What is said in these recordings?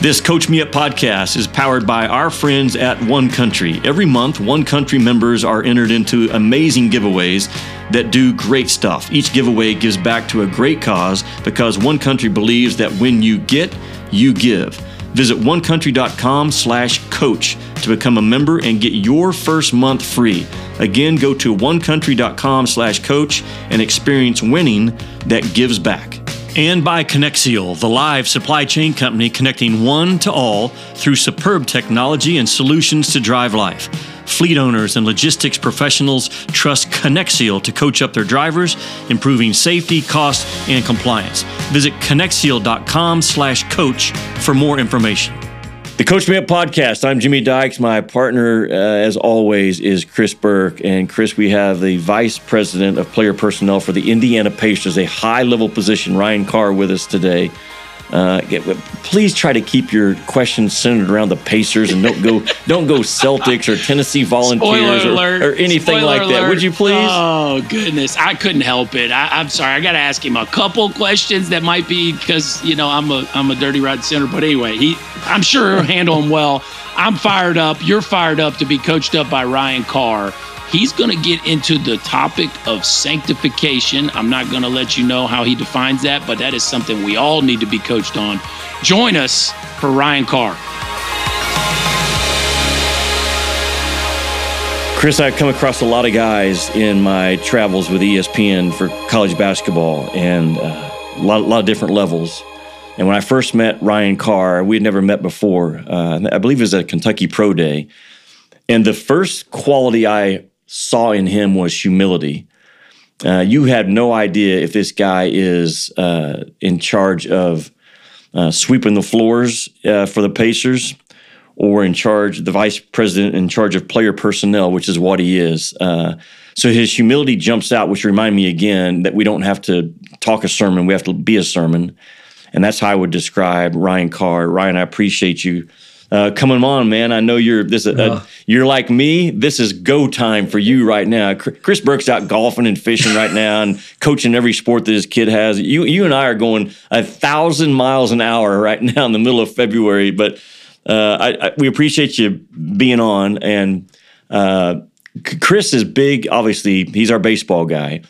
This Coach Me Up podcast is powered by our friends at One Country. Every month, One Country members are entered into amazing giveaways that do great stuff. Each giveaway gives back to a great cause because One Country believes that when you get, you give. Visit onecountry.com/coach to become a member and get your first month free. Again, go to onecountry.com/coach and experience winning that gives back. And by Connexial, the live supply chain company connecting one to all through superb technology and solutions to drive life. Fleet owners and logistics professionals trust Connexial to coach up their drivers, improving safety, cost, and compliance. Visit Connexial.com/coach for more information. The Coach Me Up podcast. I'm Jimmy Dykes. My partner, as always, is Chris Burke. And Chris, we have the vice president of player personnel for the Indiana Pacers, a high-level position, Ryan Carr, with us today. Please try to keep your questions centered around the Pacers and don't go Celtics or Tennessee Volunteers or anything like that. Would you please? Oh goodness, I couldn't help it. I'm sorry. I got to ask him a couple questions that might be because I'm a dirty rod center. But anyway, I'm sure he'll handle him well. I'm fired up. You're fired up to be coached up by Ryan Carr. He's going to get into the topic of sanctification. I'm not going to let you know how he defines that, but that is something we all need to be coached on. Join us for Ryan Carr. Chris, I've come across a lot of guys in my travels with ESPN for college basketball and a lot of different levels. And when I first met Ryan Carr, we had never met before. I believe it was at Kentucky Pro Day. And the first quality I saw in him was humility. You have no idea if this guy is in charge of sweeping the floors for the Pacers or the vice president in charge of player personnel, which is what he is. So his humility jumps out, which reminds me again that we don't have to talk a sermon. We have to be a sermon. And that's how I would describe Ryan Carr. Ryan, I appreciate you. Coming on, man. I know you're like me. This is go time for you right now. Chris Burke's out golfing and fishing right now, and coaching every sport that his kid has. You and I are going 1,000 miles an hour right now in the middle of February. But we appreciate you being on. And Chris is big. Obviously, he's our baseball guy.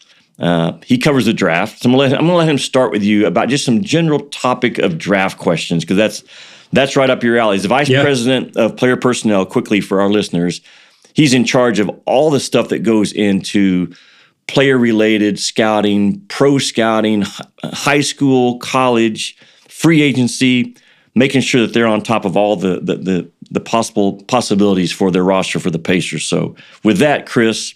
He covers the draft. So I'm gonna let him start with you about just some general topic of draft questions because that's right up your alley. He's the vice president of player personnel, quickly for our listeners. He's in charge of all the stuff that goes into player-related scouting, pro scouting, high school, college, free agency, making sure that they're on top of all the possibilities for their roster for the Pacers. So with that, Chris,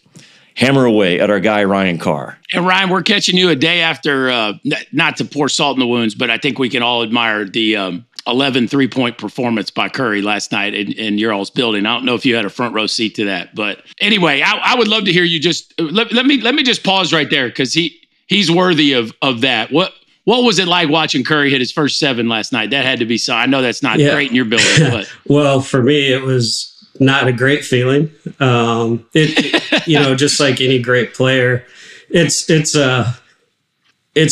hammer away at our guy, Ryan Carr. And Ryan, we're catching you a day after, not to pour salt in the wounds, but I think we can all admire the 11 three-point performance by Curry last night in your all's building. I don't know if you had a front row seat to that, but anyway, I would love to hear you just let me just pause right there because he's worthy of that. What was it like watching Curry hit his first seven last night? That had to be so. I know that's not great in your building, but well, for me, it was not a great feeling. Just like any great player, it's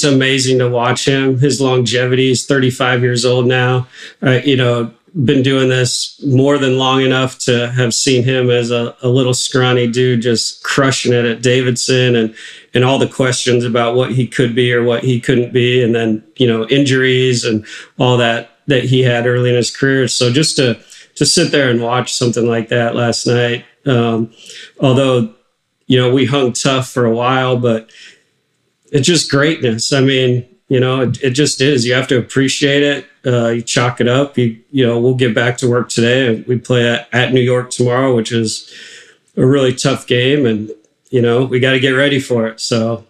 amazing to watch him. His longevity, he's 35 years old now, been doing this more than long enough to have seen him as a little scrawny dude just crushing it at Davidson and all the questions about what he could be or what he couldn't be. And then, injuries and all that he had early in his career. So just to sit there and watch something like that last night, although, we hung tough for a while, but it's just greatness. I mean, it just is. You have to appreciate it. You chalk it up. We'll get back to work today. We play at New York tomorrow, which is a really tough game, and we got to get ready for it. So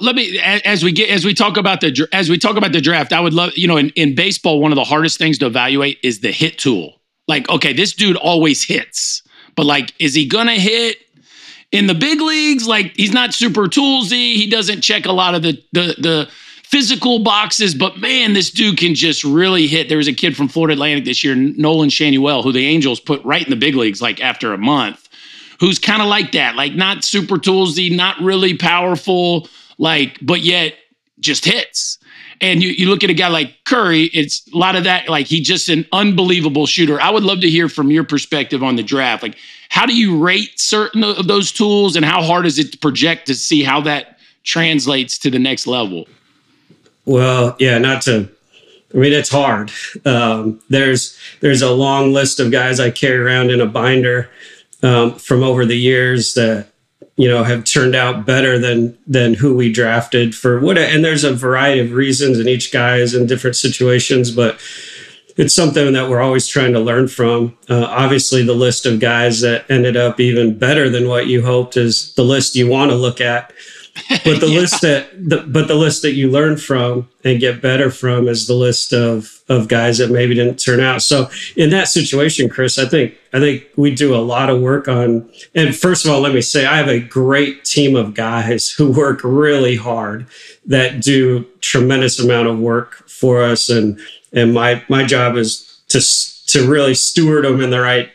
let me as we talk about the draft. I would love in baseball, one of the hardest things to evaluate is the hit tool. Like, okay, this dude always hits, but like, is he gonna hit? In the big leagues, like he's not super toolsy. He doesn't check a lot of the physical boxes, but man, this dude can just really hit. There was a kid from Florida Atlantic this year, Nolan Schanuel, who the Angels put right in the big leagues like after a month, who's kind of like that, like not super toolsy, not really powerful, like, but yet just hits. And you look at a guy like Curry, it's a lot of that, like he's just an unbelievable shooter. I would love to hear from your perspective on the draft. Like, how do you rate certain of those tools, and how hard is it to project to see how that translates to the next level? Well, yeah, it's hard. There's a long list of guys I carry around in a binder from over the years that, you know, have turned out better than who we drafted for what. And there's a variety of reasons, and each guy is in different situations, but it's something that we're always trying to learn from. Obviously, the list of guys that ended up even better than what you hoped is the list you want to look at. But the list that you learn from and get better from is the list of guys that maybe didn't turn out. So in that situation, Chris, I think we do a lot of work on. And first of all, let me say I have a great team of guys who work really hard that do tremendous amount of work for us, and my job is to really steward them in the right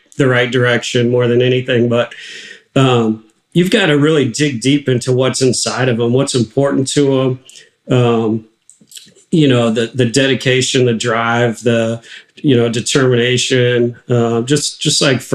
direction more than anything. But you've got to really dig deep into what's inside of them, what's important to them. The dedication, the drive, the, determination, just like if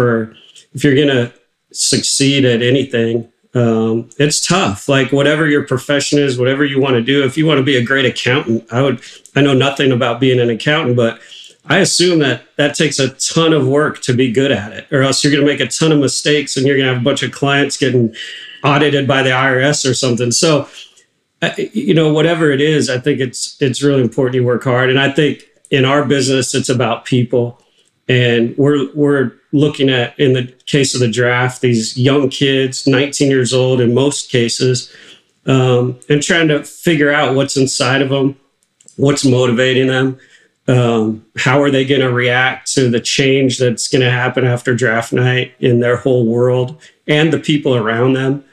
you're going to succeed at anything, it's tough. Like whatever your profession is, whatever you want to do, if you want to be a great accountant, I know nothing about being an accountant, but I assume that takes a ton of work to be good at it, or else you're going to make a ton of mistakes and you're going to have a bunch of clients getting audited by the IRS or something. So, whatever it is, I think it's really important you work hard. And I think in our business, it's about people. And we're looking at, in the case of the draft, these young kids, 19 years old in most cases, and trying to figure out what's inside of them, what's motivating them. How are they going to react to the change that's going to happen after draft night in their whole world and the people around them?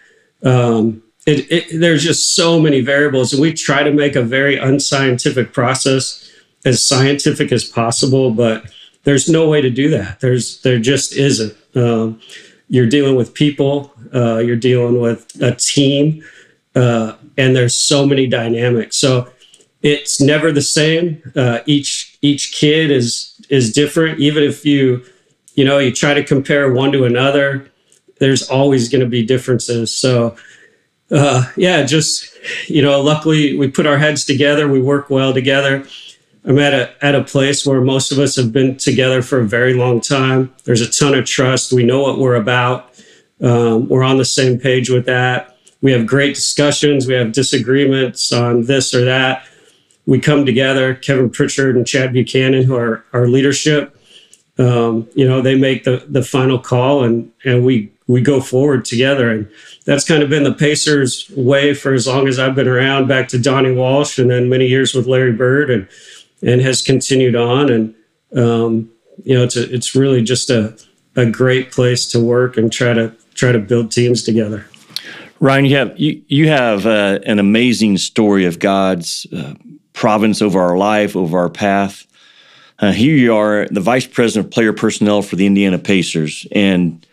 There's just so many variables, and we try to make a very unscientific process as scientific as possible, but there's no way to do that. There just isn't. You're dealing with people, you're dealing with a team, and there's so many dynamics. So it's never the same. Each kid is different. Even if you try to compare one to another, there's always going to be differences. So, luckily we put our heads together. We work well together. I'm at a place where most of us have been together for a very long time. There's a ton of trust. We know what we're about. We're on the same page with that. We have great discussions. We have disagreements on this or that. We come together, Kevin Pritchard and Chad Buchanan, who are our leadership, they make the final call, and we go forward together. And that's kind of been the Pacers way for as long as I've been around, back to Donnie Walsh and then many years with Larry Bird, and has continued on. And, it's really just a great place to work and try to build teams together. Ryan, you have an amazing story of God's providence over our life, over our path. Here you are, the vice president of player personnel for the Indiana Pacers, and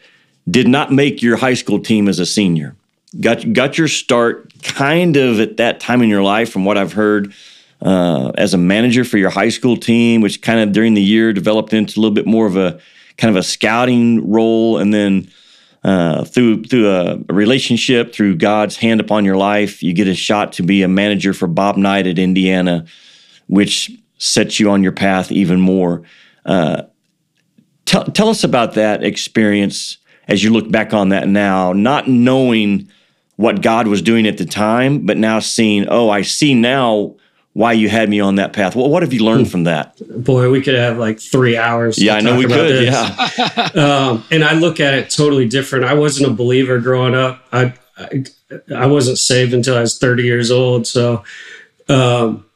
did not make your high school team as a senior. Got your start kind of at that time in your life, from what I've heard, as a manager for your high school team, which kind of during the year developed into a little bit more of a kind of a scouting role, and then through a relationship, through God's hand upon your life, you get a shot to be a manager for Bob Knight at Indiana, which sets you on your path even more. Tell us about that experience as you look back on that now, not knowing what God was doing at the time, but now seeing, I see now why you had me on that path. Well, what have you learned from that? Boy, we could have like 3 hours. Yeah, I know we could. Yeah. And I look at it totally different. I wasn't a believer growing up. I wasn't saved until I was 30 years old. So, looking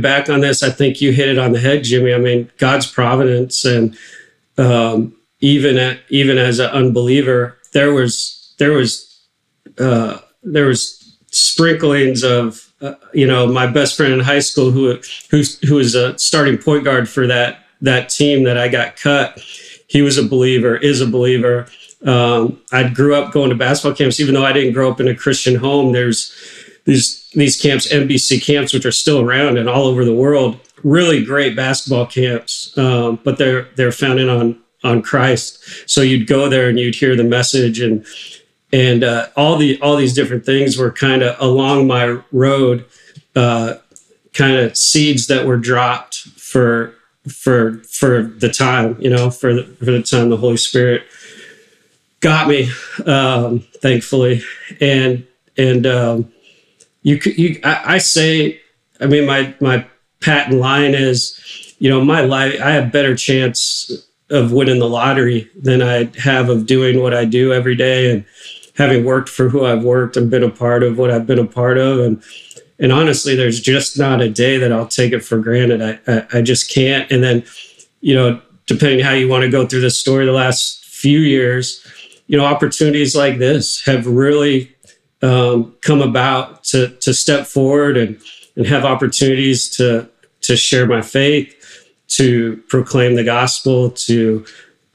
back on this, I think you hit it on the head, Jimmy. I mean, God's providence, and even as an unbeliever, there was sprinklings of, my best friend in high school who was a starting point guard for that team that I got cut. He was a believer, is a believer. I grew up going to basketball camps, even though I didn't grow up in a Christian home. There's these these camps, NBC camps, which are still around and all over the world, really great basketball camps, but they're founded on Christ. So you'd go there and you'd hear the message, and all these different things were kind of along my road, kind of seeds that were dropped for the time, for the time the Holy Spirit got me, thankfully. And my patent line is, my life, I have a better chance of winning the lottery than I have of doing what I do every day and having worked for who I've worked and been a part of what I've been a part of. And honestly, there's just not a day that I'll take it for granted. I just can't. And then, depending how you want to go through this story, the last few years, opportunities like this have really come about to step forward and have opportunities to share my faith, to proclaim the gospel, to,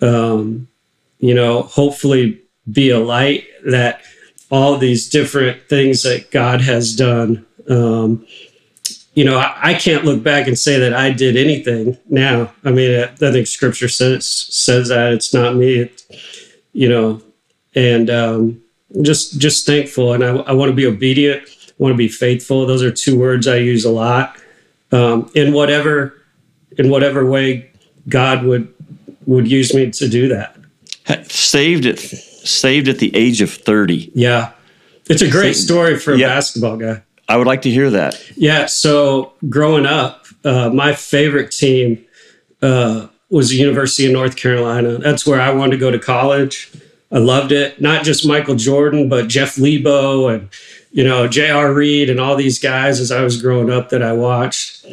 hopefully be a light that all these different things that God has done. I can't look back and say that I did anything now. I mean, I think Scripture says that it's not me, just thankful. And I want to be obedient. I want to be faithful. Those are two words I use a lot, in whatever way God would use me to do that. Saved at the age of 30. Yeah. It's a great story for a basketball guy. I would like to hear that. Yeah. So growing up, my favorite team was the University of North Carolina. That's where I wanted to go to college. I loved it. Not just Michael Jordan, but Jeff Lebo and, J.R. Reed and all these guys as I was growing up that I watched.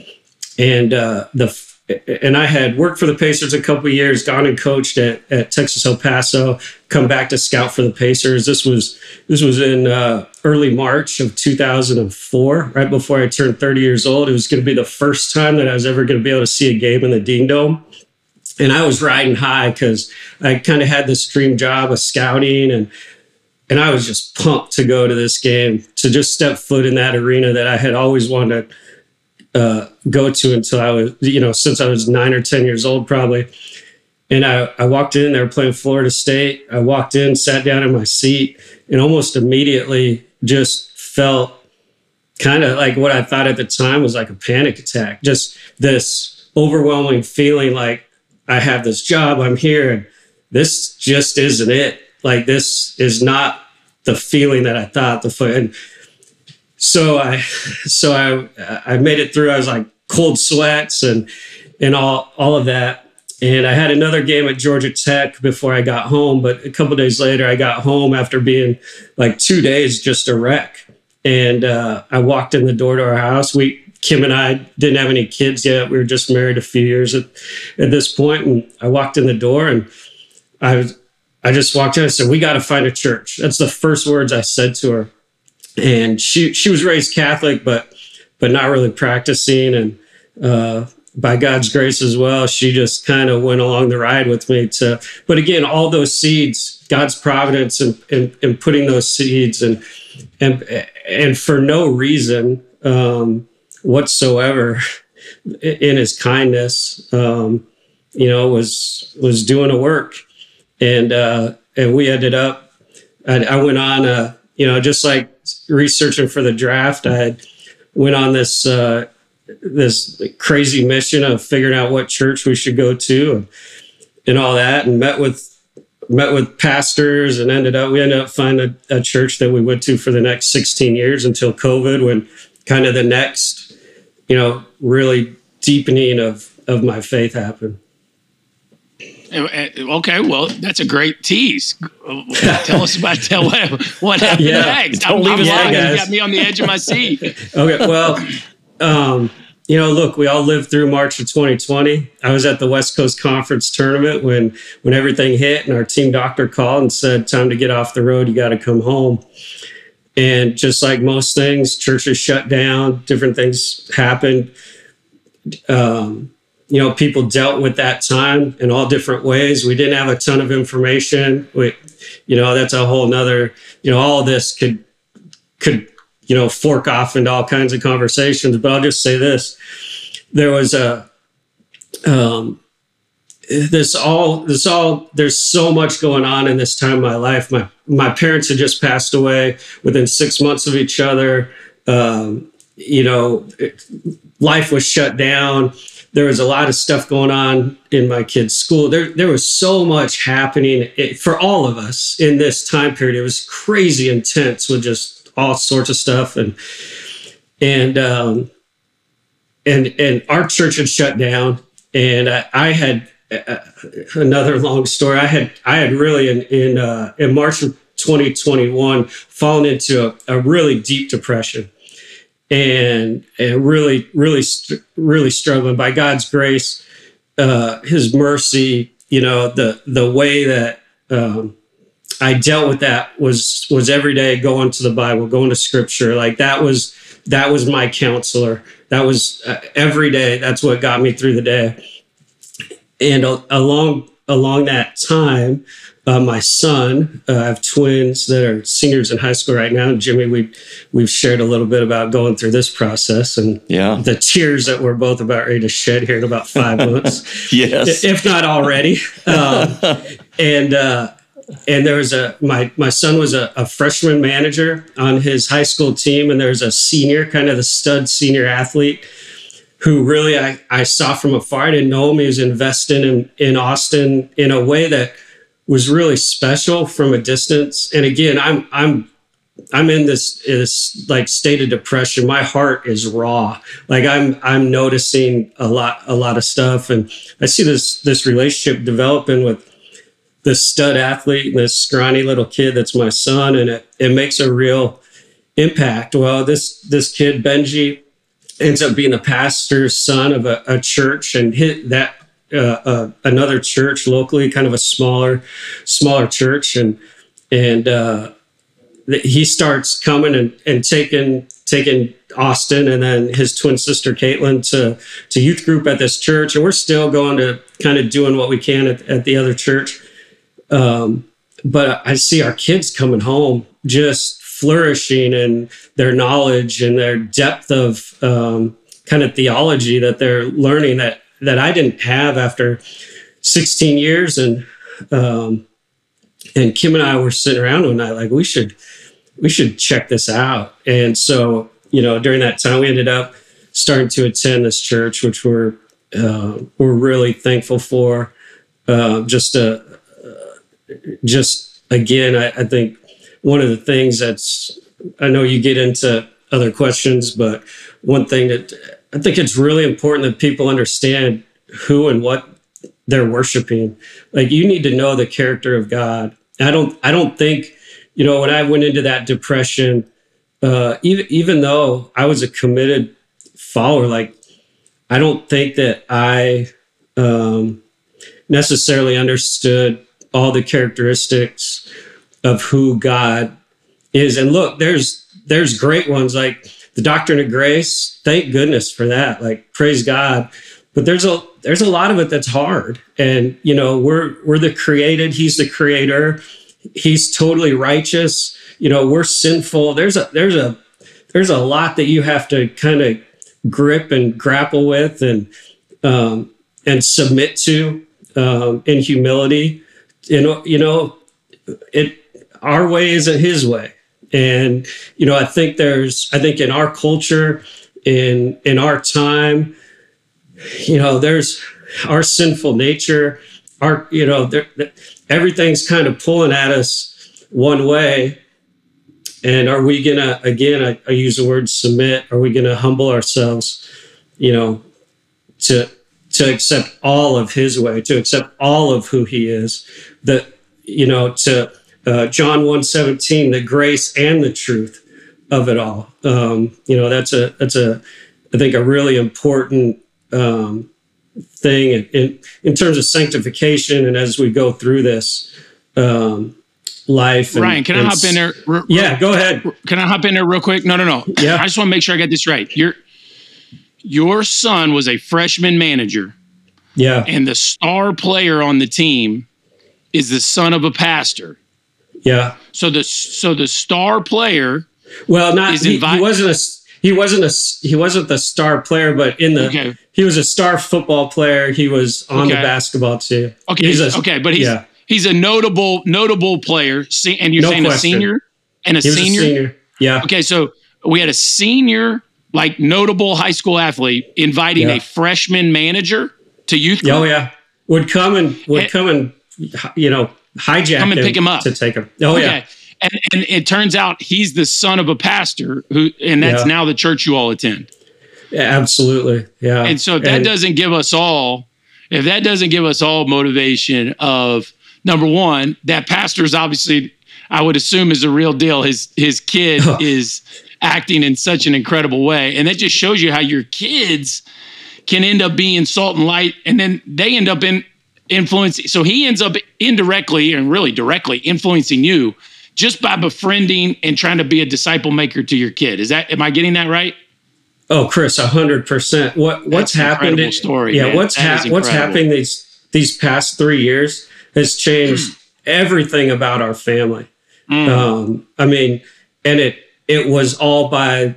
And I had worked for the Pacers a couple of years, gone and coached at Texas El Paso, come back to scout for the Pacers. This was in early March of 2004, right before I turned 30 years old. It was going to be the first time that I was ever going to be able to see a game in the Dean Dome. And I was riding high because I kind of had this dream job of scouting, and I was just pumped to go to this game, to just step foot in that arena that I had always wanted to go to until I was, since I was 9 or 10 years old, probably. And I walked in, they were playing Florida State. I walked in, sat down in my seat, and almost immediately just felt kind of like what I thought at the time was like a panic attack. Just this overwhelming feeling like I have this job, I'm here, and this just isn't it. Like, this is not the feeling that I thought. So I made it through. I was like cold sweats and all of that. And I had another game at Georgia Tech before I got home. But a couple of days later, I got home after being like 2 days just a wreck. And I walked in the door to our house. Kim and I didn't have any kids yet. We were just married a few years at this point. And I walked in the door and I just walked in and said, "We got to find a church." That's the first words I said to her. And she was raised Catholic, but not really practicing. And by God's grace as well, she just kind of went along the ride with me. But again, all those seeds, God's providence in putting those seeds and for no reason whatsoever, in His kindness, was doing a work. And we ended up. I went on a. Just like researching for the draft, I went on this this crazy mission of figuring out what church we should go to and all that, and met with pastors, and we ended up finding a church that we went to for the next 16 years until COVID, when kind of the next, really deepening of my faith happened. Okay, well, that's a great tease. Tell us about what happened next. Don't leave us lying. You got me on the edge of my seat. Okay, well, look, we all lived through March of 2020. I was at the West Coast Conference tournament when everything hit, and our team doctor called and said, "Time to get off the road. You got to come home." And just like most things, churches shut down. Different things happened. People dealt with that time in all different ways. We didn't have a ton of information. That's a whole nother, all this could you know, fork off into all kinds of conversations. But I'll just say this. There was a, there's so much going on in this time of my life. My parents had just passed away within 6 months of each other. You know, life was shut down. There was a lot of stuff going on in my kids' school. There was so much happening for all of us in this time period. It was crazy intense with just all sorts of stuff. And our church had shut down. And I had another long story. I had really in March of 2021 fallen into a really deep depression, and really struggling. By God's grace, His mercy, you know, the way that I dealt with that was every day going to the Bible, going to Scripture. Like that was my counselor. That was every day. That's what got me through the day. And along that time, my son, I have twins that are seniors in high school right now. Jimmy, we've shared a little bit about going through this process and the tears that we're both about ready to shed here in about 5 months, yes, if not already. And there was my son was a freshman manager on his high school team, and there's a senior, kind of the stud senior athlete, who really I saw from afar. I didn't know him. He was investing in Austin in a way that was really special from a distance. And again, I'm in this like state of depression. My heart is raw. Like I'm noticing a lot of stuff, and I see this relationship developing with this stud athlete, this scrawny little kid that's my son, and it makes a real impact. Well, this kid, Benji, ends up being the pastor's son of a church, and hit that another church locally, kind of a smaller church, and he starts coming and taking Austin and then his twin sister Caitlin to youth group at this church, and we're still going to kind of doing what we can at the other church. But I see our kids coming home just flourishing in their knowledge and their depth of kind of theology that they're learning that I didn't have after 16 years. And Kim and I were sitting around one night like, we should check this out. And so, you know, during that time, we ended up starting to attend this church, which we're really thankful for. Again, I think one of the things I know you get into other questions, but one thing that I think it's really important that people understand who and what they're worshiping. Like, you need to know the character of God. I don't think, you know, when I went into that depression, even though I was a committed follower, like, I don't think that I necessarily understood all the characteristics of who God is. And look, there's great ones like the doctrine of grace. Thank goodness for that. Like, praise God. But there's a lot of it that's hard. And, you know, we're the created, He's the creator. He's totally righteous. You know, we're sinful. There's a lot that you have to kind of grip and grapple with and submit to in humility. You know, our way isn't His way. And, you know, I think in our culture, in our time, you know, there's our sinful nature, you know, everything's kind of pulling at us one way. And are we going to, again, I use the word submit, are we going to humble ourselves, you know, to accept all of His way, to accept all of who He is, that, you know, to John 1:17, the grace and the truth of it all. You know, that's I think a really important thing in terms of sanctification. And as we go through this life. And, Ryan, can I hop in there? Yeah, go ahead. Can I hop in there real quick? No. Yeah. I just want to make sure I got this right. Your son was a freshman manager. Yeah. And the star player on the team is the son of a pastor. Yeah. So the star player Well, not he wasn't the star player, but in the he was a star football player. He was on the basketball team. Okay, he's a notable player. And you're saying question. a senior? Yeah. Okay, so we had a senior, like notable high school athlete, inviting a freshman manager to youth club. Oh yeah, would come and you know, hijack him and pick him up to take him. Oh yeah. And it turns out he's the son of a pastor who, and that's now the church you all attend. Yeah, absolutely. Yeah. And so if that doesn't give us all, motivation of, number one, that pastor's obviously, I would assume, is a real deal. His kid is acting in such an incredible way. And that just shows you how your kids can end up being salt and light. And then they end up influencing. So he ends up indirectly and really directly influencing you, just by befriending and trying to be a disciple maker to your kid. Am I getting that right? Oh, Chris, 100%. What's happened? Incredible story. Yeah, man. What's happening these past 3 years has changed everything about our family. I mean, and it was all by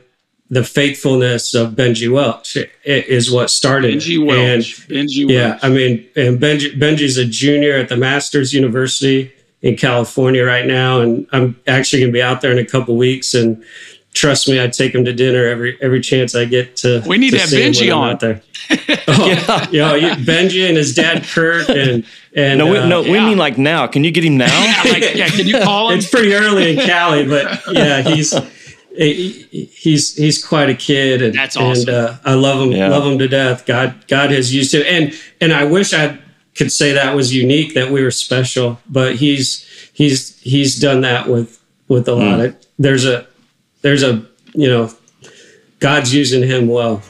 the faithfulness of Benji Welch. It is what started. Benji Welch. Yeah, I mean, and Benji's a junior at the Masters University in California right now, and I'm actually going to be out there in a couple weeks. And trust me, I take him to dinner every chance I get to. We need to have Benji on out there. Oh, yeah, you know, Benji and his dad Kurt and we mean like now. Can you get him now? Can you call him? It's pretty early in Cali, but yeah, he's quite a kid, and that's awesome. And I love him to death. God has used him, and I wish I could say that was unique, that we were special, but he's done that with a lot of, there's a, you know, God's using him well.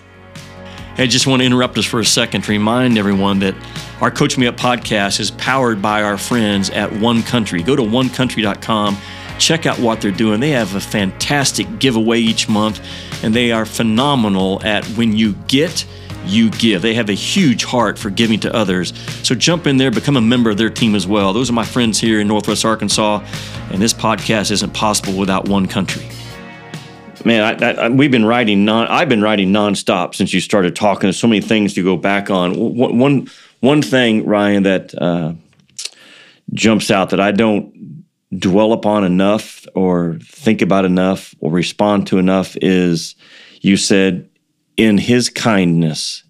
I just want to interrupt us for a second to remind everyone that our Coach Me Up podcast is powered by our friends at One Country. Go to onecountry.com, check out what they're doing. They have a fantastic giveaway each month, and they are phenomenal at when you get, you give. They have a huge heart for giving to others. So jump in there, become a member of their team as well. Those are my friends here in Northwest Arkansas, and this podcast isn't possible without One Country. Man, I've been writing nonstop since you started talking. There's so many things to go back on. One thing, Ryan, that jumps out that I don't dwell upon enough or think about enough or respond to enough is you said, in his kindness,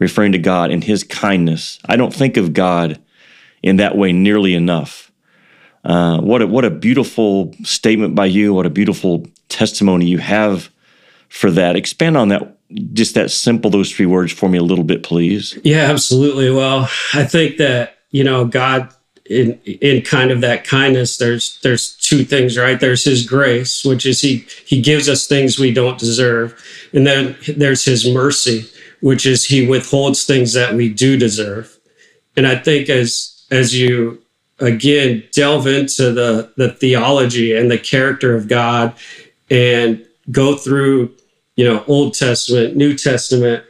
referring to God, in his kindness. I don't think of God in that way nearly enough. What a beautiful statement by you. What a beautiful testimony you have for that. Expand on that, just that simple, those three words for me a little bit, please. Yeah, absolutely. Well, I think that, you know, God in kind of that kindness, there's two things, right? There's his grace, which is he gives us things we don't deserve. And then there's his mercy, which is he withholds things that we do deserve. And I think as you, again, delve into the theology and the character of God and go through, you know, Old Testament, New Testament,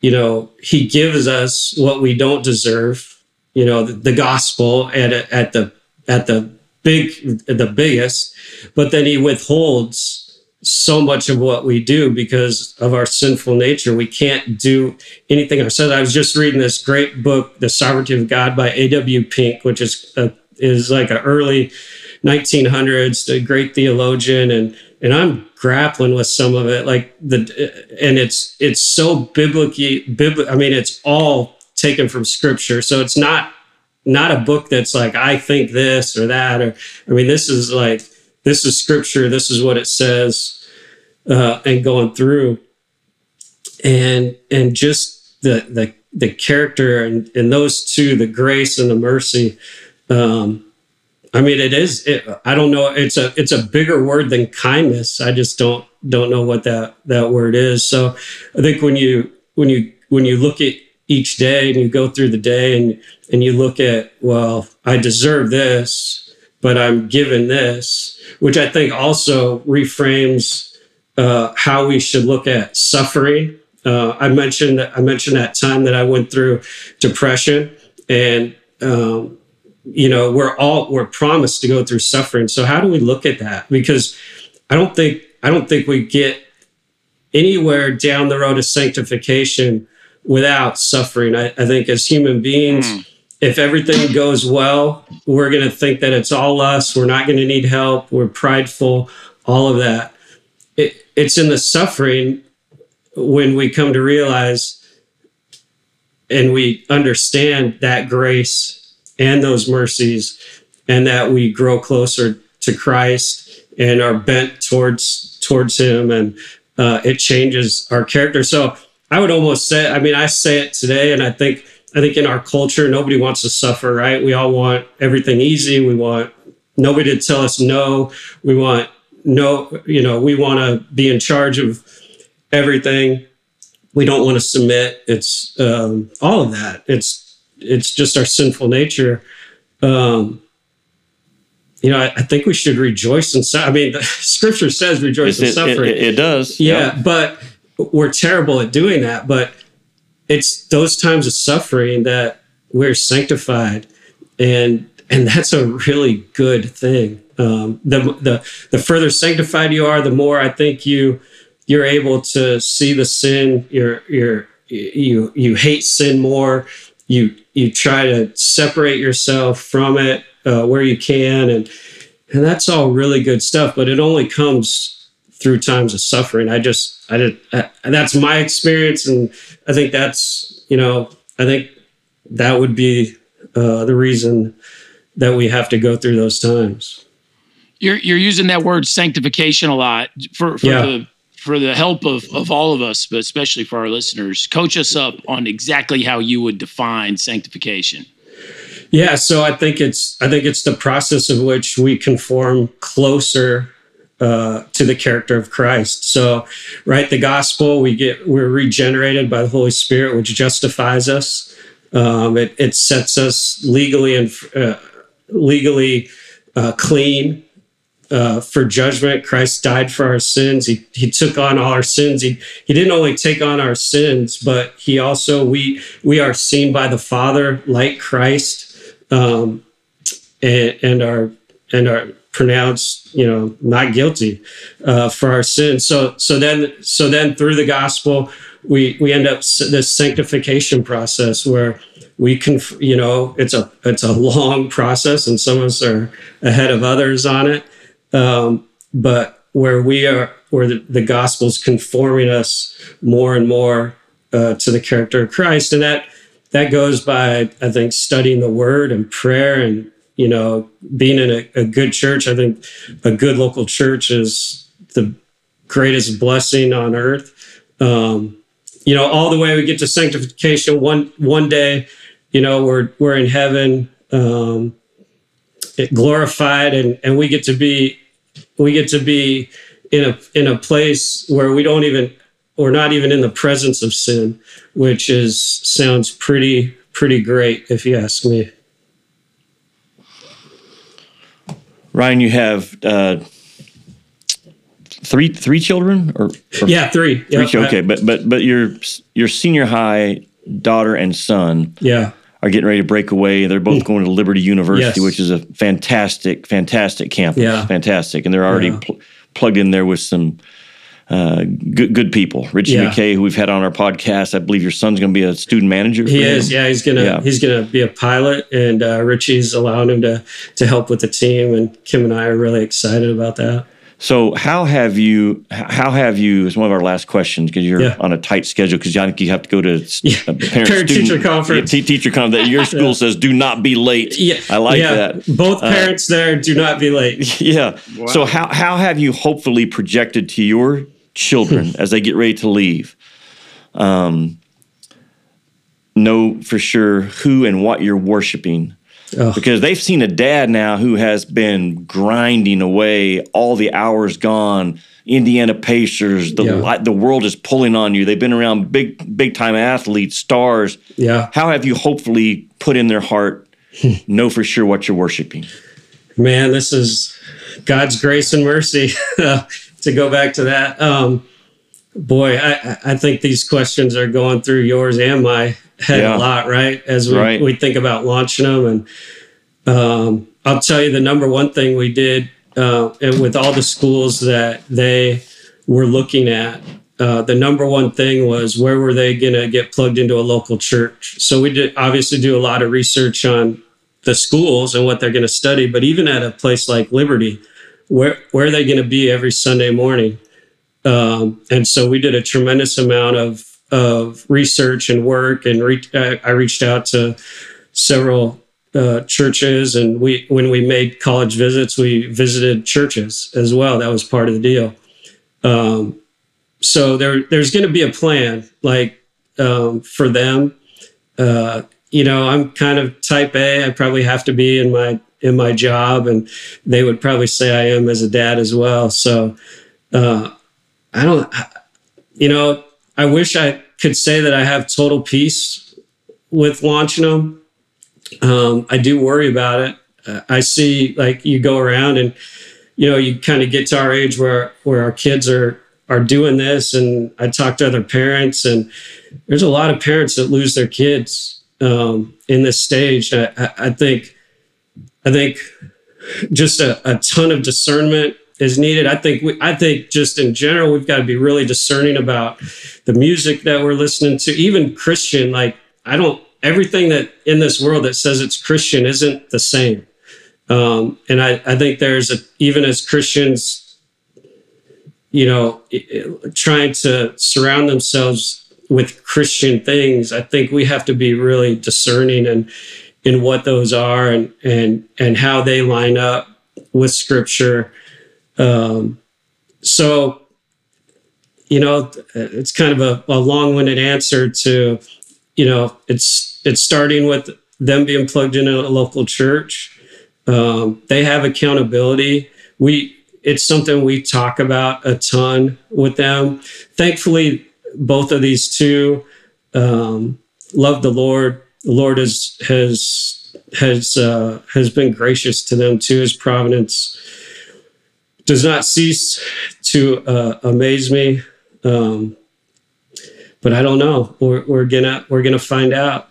you know, he gives us what we don't deserve. You know, the gospel at the biggest, but then he withholds so much of what we do because of our sinful nature. We can't do anything ourselves. I was just reading this great book, The Sovereignty of God by A.W. Pink, which is like an early 1900s, a great theologian, and I'm grappling with some of it, and it's so biblical. I mean, it's all taken from scripture. So it's not a book that's like, I think this or that, or, I mean, this is scripture. This is what it says, and going through and just the character and those two, the grace and the mercy. I mean, I don't know. It's a bigger word than kindness. I just don't know what that word is. So I think when you look at each day and you go through the day and you look at, well, I deserve this, but I'm given this, which I think also reframes how we should look at suffering. I mentioned that time that I went through depression, and you know, we're promised to go through suffering. So how do we look at that? Because I don't think we get anywhere down the road of sanctification without suffering. I think as human beings, if everything goes well, we're going to think that it's all us. We're not going to need help. We're prideful, all of that. It's in the suffering when we come to realize and we understand that grace and those mercies, and that we grow closer to Christ and are bent towards him, and it changes our character. So I would almost say, I mean, I say it today, and I think in our culture, nobody wants to suffer, right? We all want everything easy. We want nobody to tell us no. We want to be in charge of everything. We don't want to submit. It's all of that. It's just our sinful nature. I think we should rejoice in suffering. I mean, the scripture says rejoice in suffering. It does. Yeah, but we're terrible at doing that. But it's those times of suffering that we're sanctified, and that's a really good thing. The further sanctified you are, the more I think you're able to see the sin. You hate sin more. You try to separate yourself from it where you can, and that's all really good stuff. But it only comes through times of suffering. That's my experience. And I think that's, I think that would be the reason that we have to go through those times. You're using that word sanctification a lot for the help of all of us, but especially for our listeners. Coach us up on exactly how you would define sanctification. Yeah. So I think it's the process of which we conform closer to the character of Christ. So, right, the gospel, we're regenerated by the Holy Spirit, which justifies us. It sets us legally clean for judgment. Christ died for our sins. He took on all our sins. He didn't only take on our sins, but he also we are seen by the Father like Christ, and are pronounced, not guilty for our sins. So then through the gospel, we end up this sanctification process where we can, it's a long process, and some of us are ahead of others on it. But where the gospel's conforming us more and more to the character of Christ, and that goes by, I think, studying the Word and prayer and. Being in a good church. I think a good local church is the greatest blessing on earth. All the way we get to sanctification. One day, we're in heaven, glorified, and we get to be in a place where we're not even in the presence of sin, which sounds pretty great if you ask me. Ryan, you have three children, or yeah, three. Yep. Three, okay, but your senior high daughter and son, are getting ready to break away. They're both going to Liberty University, yes, which is a fantastic campus, fantastic, and they're already plugged in there with some good people. Richie McKay, who we've had on our podcast, I believe your son's going to be a student manager. He is, yeah. He's gonna be a pilot, and Richie's allowing him to help with the team. And Kim and I are really excited about that. So, how have you? It's one of our last questions because you're on a tight schedule. Because you have to go to parent-teacher conference. Teacher conference. Your school says do not be late. Yeah, I like that. Both parents there, do not be late. Yeah. Wow. So how have you hopefully projected to your children as they get ready to leave, know for sure who and what you're worshiping? Oh. Because they've seen a dad now who has been grinding away, all the hours gone, Indiana Pacers, the world is pulling on you. They've been around big-time athletes, stars. Yeah. How have you hopefully put in their heart, know for sure what you're worshiping? Man, this is God's grace and mercy to go back to that. Boy, I think these questions are going through yours and my head a lot, right? As we think about launching them. And I'll tell you the number one thing we did with all the schools that they were looking at, the number one thing was where were they going to get plugged into a local church. So we did obviously do a lot of research on the schools and what they're going to study, but even at a place like Liberty, where are they going to be every Sunday morning? And so we did a tremendous amount of research and work, and I reached out to several churches, and when we made college visits, we visited churches as well. That was part of the deal. So there's going to be a plan, like, for them. I'm kind of type A. I probably have to be in my job, and they would probably say I am as a dad as well. So I wish I could say that I have total peace with launching them. I do worry about it. I see, like, you go around and, you kind of get to our age where our kids are doing this. And I talk to other parents, and there's a lot of parents that lose their kids in this stage. I think just a ton of discernment is needed. I think just in general, we've got to be really discerning about the music that we're listening to, even Christian. Like, everything that in this world that says it's Christian isn't the same. And I think there's even as Christians, trying to surround themselves with Christian things, I think we have to be really discerning in what those are and how they line up with Scripture. So, it's kind of a long-winded answer to, it's starting with them being plugged into a local church. They have accountability. It's something we talk about a ton with them. Thankfully, both of these two love the Lord. The Lord has been gracious to them too. His providence does not cease to amaze me, but I don't know. We're gonna find out.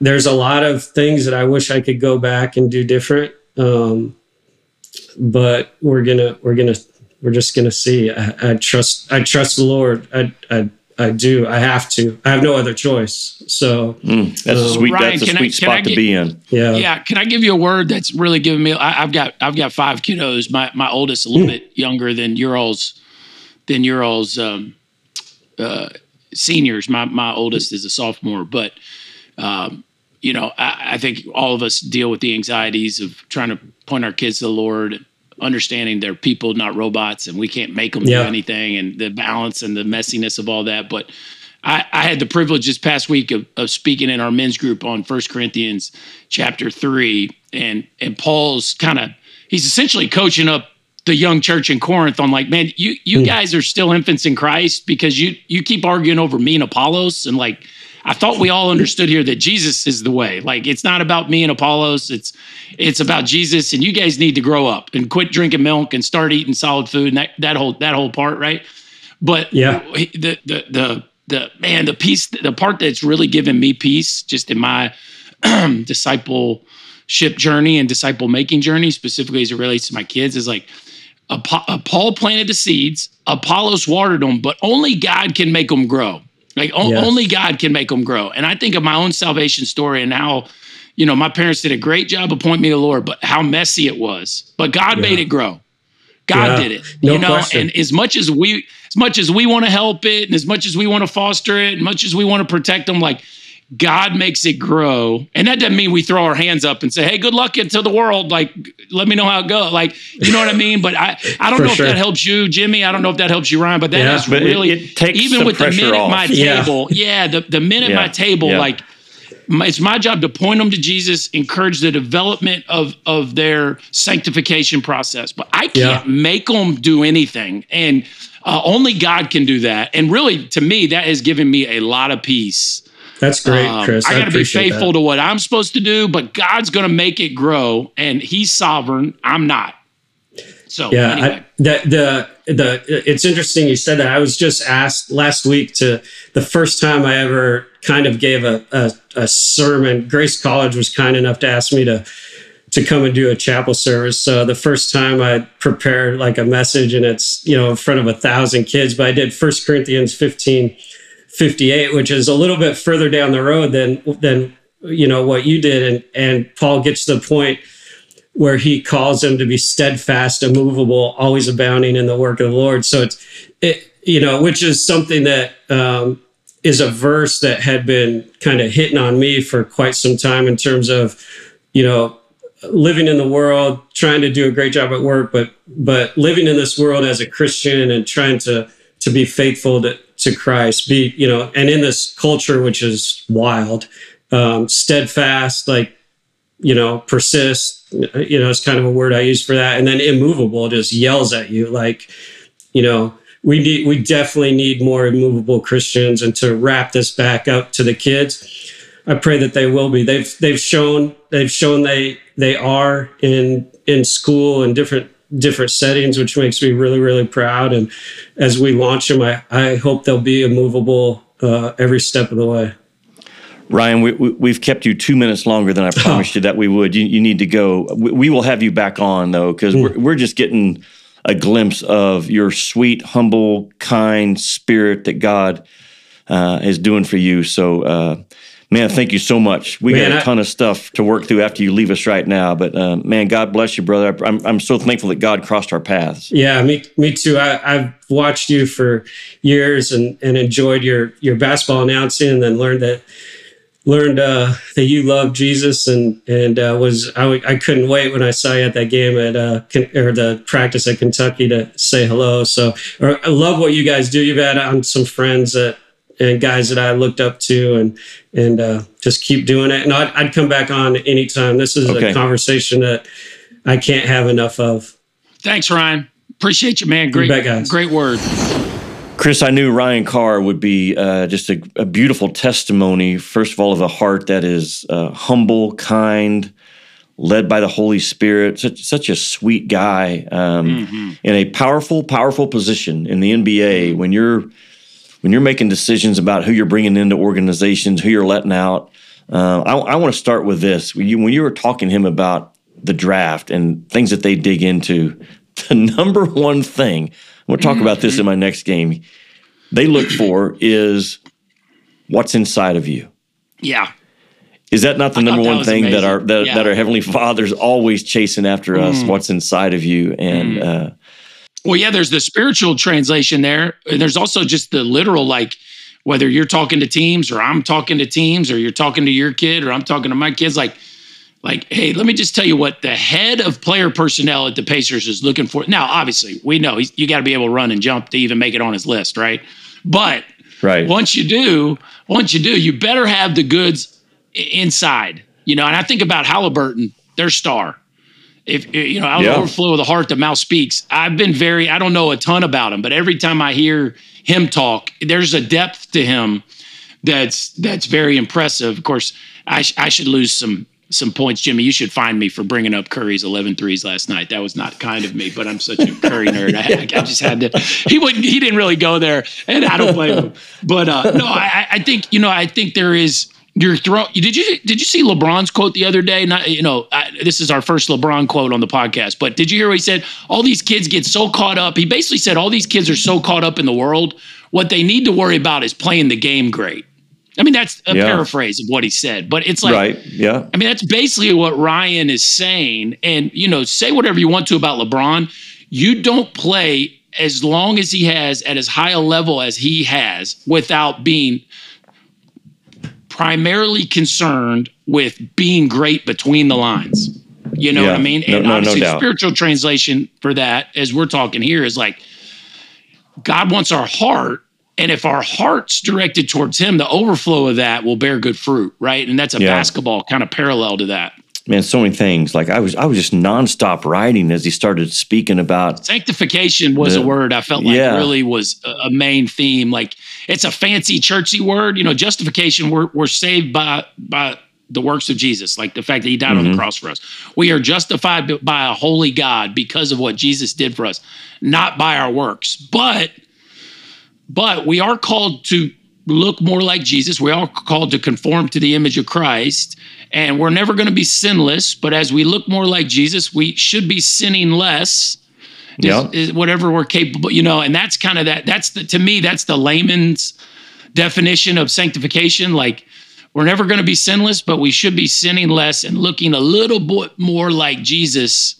There's a lot of things that I wish I could go back and do different, but we're just gonna see. I trust the Lord. I do. I have to. I have no other choice. So that's a sweet spot to be in. Yeah. Can I give you a word that's really given me? I've got five kiddos. My oldest a little bit younger than your all's seniors. My oldest is a sophomore, but I think all of us deal with the anxieties of trying to point our kids to the Lord, understanding they're people, not robots, and we can't make them do anything, and the balance and the messiness of all that. But I had the privilege this past week of speaking in our men's group on 1 Corinthians chapter 3, and Paul's he's essentially coaching up the young church in Corinth on, like, man, you guys are still infants in Christ because you keep arguing over me and Apollos. And, like, I thought we all understood here that Jesus is the way. Like, it's not about me and Apollos. It's about Jesus, and you guys need to grow up and quit drinking milk and start eating solid food, and that whole part, right? But the peace, the part that's really given me peace just in my discipleship journey and disciple making journey, specifically as it relates to my kids, is like, Paul planted the seeds, Apollos watered them, but only God can make them grow. Only God can make them grow. And I think of my own salvation story and how, my parents did a great job of pointing me to the Lord, but how messy it was. But God made it grow. God did it. And as much as we want to help it, and as much as we want to foster it, and as much as we want to protect them, like, God makes it grow. And that doesn't mean we throw our hands up and say, hey, good luck to the world. Like, let me know how it goes. Like, you know what I mean? But I don't know if that helps you, Jimmy. I don't know if that helps you, Ryan, but that takes the men at my table, like, it's my job to point them to Jesus, encourage the development of their sanctification process. But I can't make them do anything. And only God can do that. And really, to me, that has given me a lot of peace. That's great, Chris. I got to be faithful to what I'm supposed to do, but God's going to make it grow, and He's sovereign. I'm not. So yeah, anyway. It's interesting you said that. I was just asked last week to the first time I ever kind of gave a sermon. Grace College was kind enough to ask me to to come and do a chapel service. So the first time I prepared like a message, and it's, you know, in front of 1,000 kids, but I did 1 Corinthians 15:58, which is a little bit further down the road than you know, what you did. And Paul gets to the point where he calls them to be steadfast, immovable, always abounding in the work of the Lord. So it's, you know, which is something that is a verse that had been kind of hitting on me for quite some time in terms of, you know, living in the world, trying to do a great job at work, but living in this world as a Christian and trying to be faithful to Christ, be, you know, and in this culture, which is wild, steadfast, like, you know, persist, you know, it's kind of a word I use for that. And then immovable just yells at you, like, you know, we definitely need more immovable Christians. And to wrap this back up to the kids, I pray that they will be. They've shown they are in school and different settings, which makes me really, really proud. And as we launch them, I hope they'll be immovable every step of the way. Ryan, we've kept you 2 minutes longer than I promised you that we would. You need to go. We will have you back on, though, because we're just getting a glimpse of your sweet, humble, kind spirit that God is doing for you. So, man, thank you so much. We got a ton of stuff to work through after you leave us right now. But, man, God bless you, brother. I'm so thankful that God crossed our paths. Yeah, me too. I've watched you for years and enjoyed your basketball announcing, and then learned that you love Jesus, and I couldn't wait when I saw you at that game or the practice at Kentucky to say hello. So I love what you guys do. You've had on some friends and guys that I looked up to, and just keep doing it. And I'd come back on anytime. This is a conversation that I can't have enough of. Thanks, Ryan. Appreciate you, man. Great, you bet, guys. Great word. Chris, I knew Ryan Carr would be just a beautiful testimony, first of all, of a heart that is humble, kind, led by the Holy Spirit, such a sweet guy, in a powerful, powerful position in the NBA. When you're making decisions about who you're bringing into organizations, who you're letting out, I want to start with this. When you were talking to him about the draft and things that they dig into, the number one thing – we'll talk about this in my next game — they look for is what's inside of you. Yeah. Is that not the number one thing amazing. that our Heavenly Father's always chasing after us? What's inside of you? And well, yeah, there's the spiritual translation there. And there's also just the literal, like, whether you're talking to teams or I'm talking to teams or you're talking to your kid or I'm talking to my kids, like, hey, let me just tell you what the head of player personnel at the Pacers is looking for. Now, obviously, we know you got to be able to run and jump to even make it on his list, right? But once you do, you better have the goods inside, you know. And I think about Halliburton, their star. If you know, out of the overflow of the heart, the mouth speaks. I don't know a ton about him, but every time I hear him talk, there's a depth to him that's very impressive. Of course, I should lose some points, Jimmy. You should find me for bringing up Curry's 11 threes last night. That was not kind of me, but I'm such a Curry nerd. I just had to. He didn't really go there, and I don't blame him. But no, I think, you know, I think there is your throw. Did you see LeBron's quote the other day? Not, you know, this is our first LeBron quote on the podcast, but did you hear what he said? All these kids get so caught up. He basically said all these kids are so caught up in the world. What they need to worry about is playing the game great. I mean, that's a paraphrase of what he said, but it's like, I mean, that's basically what Ryan is saying. And, you know, say whatever you want to about LeBron. You don't play as long as he has at as high a level as he has without being primarily concerned with being great between the lines. You know what I mean? And obviously the spiritual translation for that, as we're talking here, is like, God wants our heart. And if our heart's directed towards him, the overflow of that will bear good fruit, right? And that's a basketball kind of parallel to that. Man, so many things. Like I was just nonstop writing as he started speaking about sanctification was a word I felt like really was a main theme. Like, it's a fancy churchy word, you know. Justification, we're saved by the works of Jesus, like the fact that he died on the cross for us. We are justified by a holy God because of what Jesus did for us, not by our works, but we are called to look more like Jesus. We're all called to conform to the image of Christ, and we're never going to be sinless. But as we look more like Jesus, we should be sinning less. Yeah. Is whatever we're capable, you know, and that's kind of that. That's the, to me, that's the layman's definition of sanctification. Like, we're never going to be sinless, but we should be sinning less and looking a little bit more like Jesus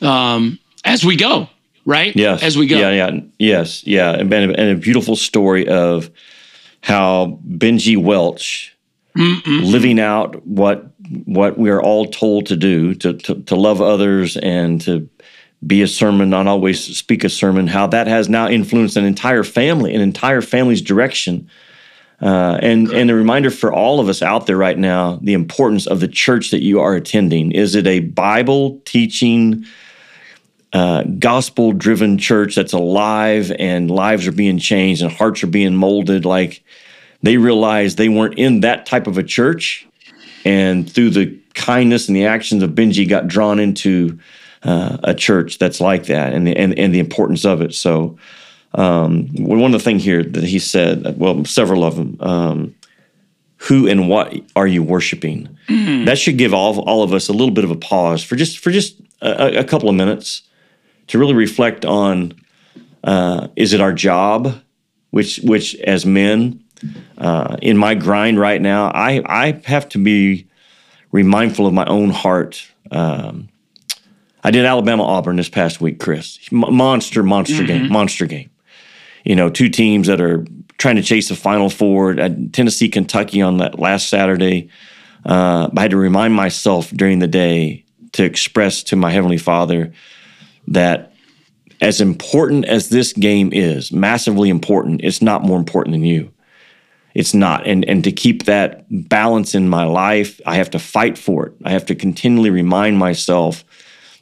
as we go, right? Yes. As we go. Yeah. And a beautiful story of how Benji Welch, living out what we are all told to do, to love others and to be a sermon, not always speak a sermon, how that has now influenced an entire family, an entire family's direction. And a reminder for all of us out there right now, the importance of the church that you are attending. Is it a Bible-teaching, gospel-driven church that's alive and lives are being changed and hearts are being molded? Like, they realize they weren't in that type of a church, and through the kindness and the actions of Benji got drawn into a church that's like that, and the importance of it. So one of the things here that he said, well, several of them, who and what are you worshiping? Mm-hmm. That should give all of us a little bit of a pause for just a couple of minutes to really reflect on, is it our job, which as men, in my grind right now, I have to be mindful of my own heart. I did Alabama-Auburn this past week, Chris. Monster game, monster game. You know, two teams that are trying to chase the Final Four. Tennessee, Kentucky on that last Saturday. I had to remind myself during the day to express to my Heavenly Father that as important as this game is, massively important, it's not more important than you. It's not. And to keep that balance in my life, I have to fight for it. I have to continually remind myself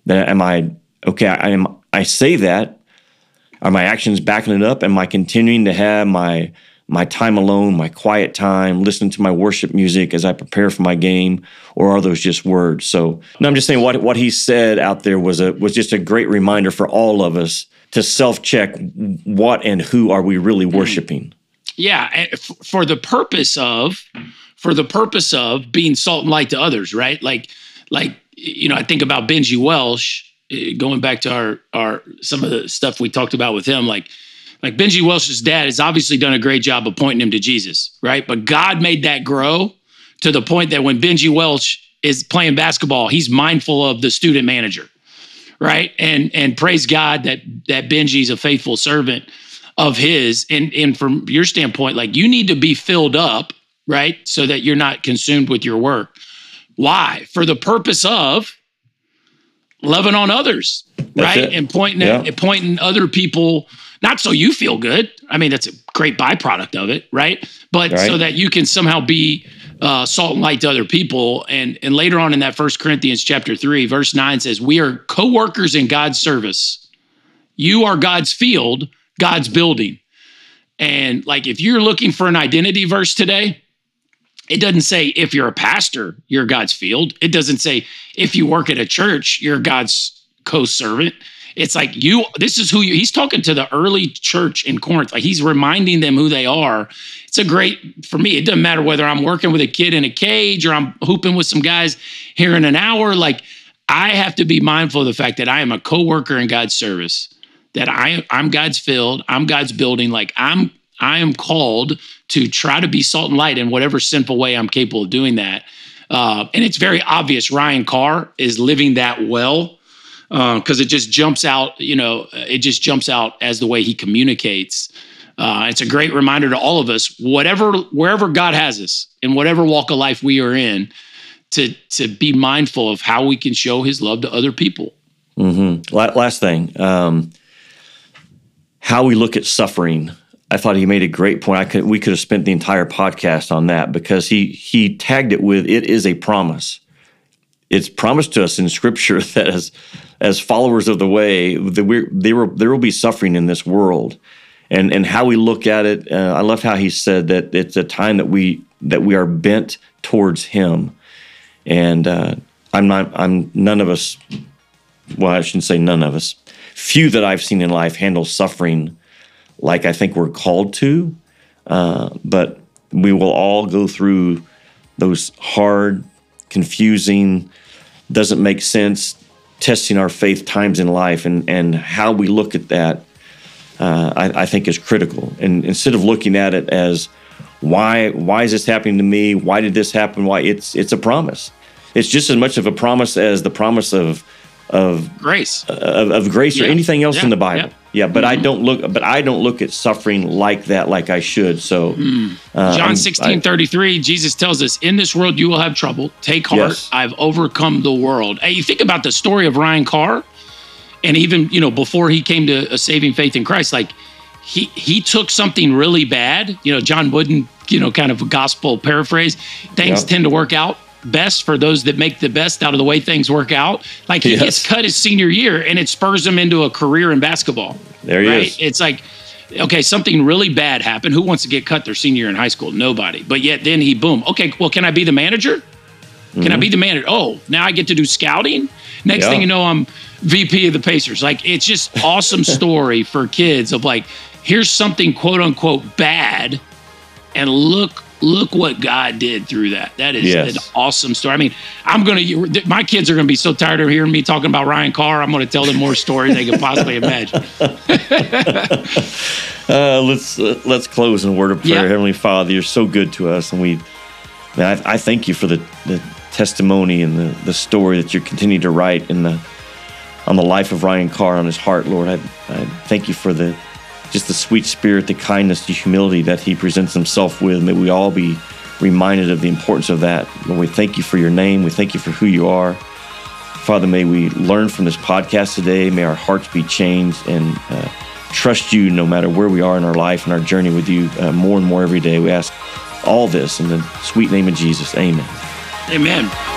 that, am I okay? I say that. Are my actions backing it up? Am I continuing to have my time alone, my quiet time, listening to my worship music as I prepare for my game, or are those just words? So no, I'm just saying what he said out there was just a great reminder for all of us to self-check what and who are we really worshiping. Yeah, for the purpose of being salt and light to others, right? Like. You know, I think about Benji Welch, going back to our some of the stuff we talked about with him, like Benji Welch's dad has obviously done a great job of pointing him to Jesus, right? But God made that grow to the point that when Benji Welch is playing basketball, he's mindful of the student manager, right? And praise God that Benji's a faithful servant of his. And from your standpoint, like, you need to be filled up, right? So that you're not consumed with your work. Why? For the purpose of loving on others, right? And pointing other people, not so you feel good. I mean, that's a great byproduct of it, right? But so that you can somehow be salt and light to other people. And later on in that 1 Corinthians chapter 3, verse 9 says, we are co-workers in God's service. You are God's field, God's building. And like, if you're looking for an identity verse today, it doesn't say if you're a pastor, you're God's field. It doesn't say if you work at a church, you're God's co-servant. It's like, this is who you, he's talking to the early church in Corinth. Like, he's reminding them who they are. It's a great, for me, it doesn't matter whether I'm working with a kid in a cage or I'm hooping with some guys here in an hour. Like, I have to be mindful of the fact that I am a co-worker in God's service, that I'm God's field, I'm God's building. Like, I am called to try to be salt and light in whatever sinful way I'm capable of doing that. And it's very obvious Ryan Carr is living that well, because it just jumps out, you know, it just jumps out as the way he communicates. It's a great reminder to all of us, wherever God has us, in whatever walk of life we are in, to be mindful of how we can show his love to other people. Mm-hmm. Last thing, how we look at suffering. I thought he made a great point. We could have spent the entire podcast on that, because he tagged it with, it is a promise. It's promised to us in Scripture that as followers of the way, there will be suffering in this world, and how we look at it. I love how he said that it's a time that we are bent towards Him, and none of us. Well, I shouldn't say none of us. Few that I've seen in life handle suffering like I think we're called to, But we will all go through those hard, confusing, doesn't make sense, testing our faith times in life, and how we look at that, I think is critical. And instead of looking at it as, why is this happening to me? Why did this happen? Why? It's a promise. It's just as much of a promise as the promise of grace or anything else in the Bible. Yeah, but I don't look at suffering like that, like I should. So John 16:33, Jesus tells us, "In this world you will have trouble. Take heart, I've overcome the world." Hey, you think about the story of Ryan Carr, and even before he came to a saving faith in Christ, like he took something really bad. John Wooden, kind of a gospel paraphrase. Things tend to work out best for those that make the best out of the way things work out. Like he gets cut his senior year, and it spurs him into a career in basketball. There he is. It's like, okay, something really bad happened. Who wants to get cut their senior year in high school? Nobody. But yet then he, boom. Okay, well, can I be the manager? Can I be the manager? Oh, now I get to do scouting. Next thing you know, I'm VP of the Pacers. Like, it's just awesome story for kids of like, here's something quote unquote bad, and look what God did through that. That is an awesome story. I mean, my kids are going to be so tired of hearing me talking about Ryan Carr. I'm going to tell them more stories they could possibly imagine. Let's close in a word of prayer. Yeah. Heavenly Father, you're so good to us, and I thank you for the testimony and the story that you continue to write on the life of Ryan Carr, on his heart, Lord. I thank you for just the sweet spirit, the kindness, the humility that he presents himself with. May we all be reminded of the importance of that. Lord, we thank you for your name. We thank you for who you are. Father, may we learn from this podcast today. May our hearts be changed, and trust you no matter where we are in our life and our journey with you more and more every day. We ask all this in the sweet name of Jesus. Amen. Amen.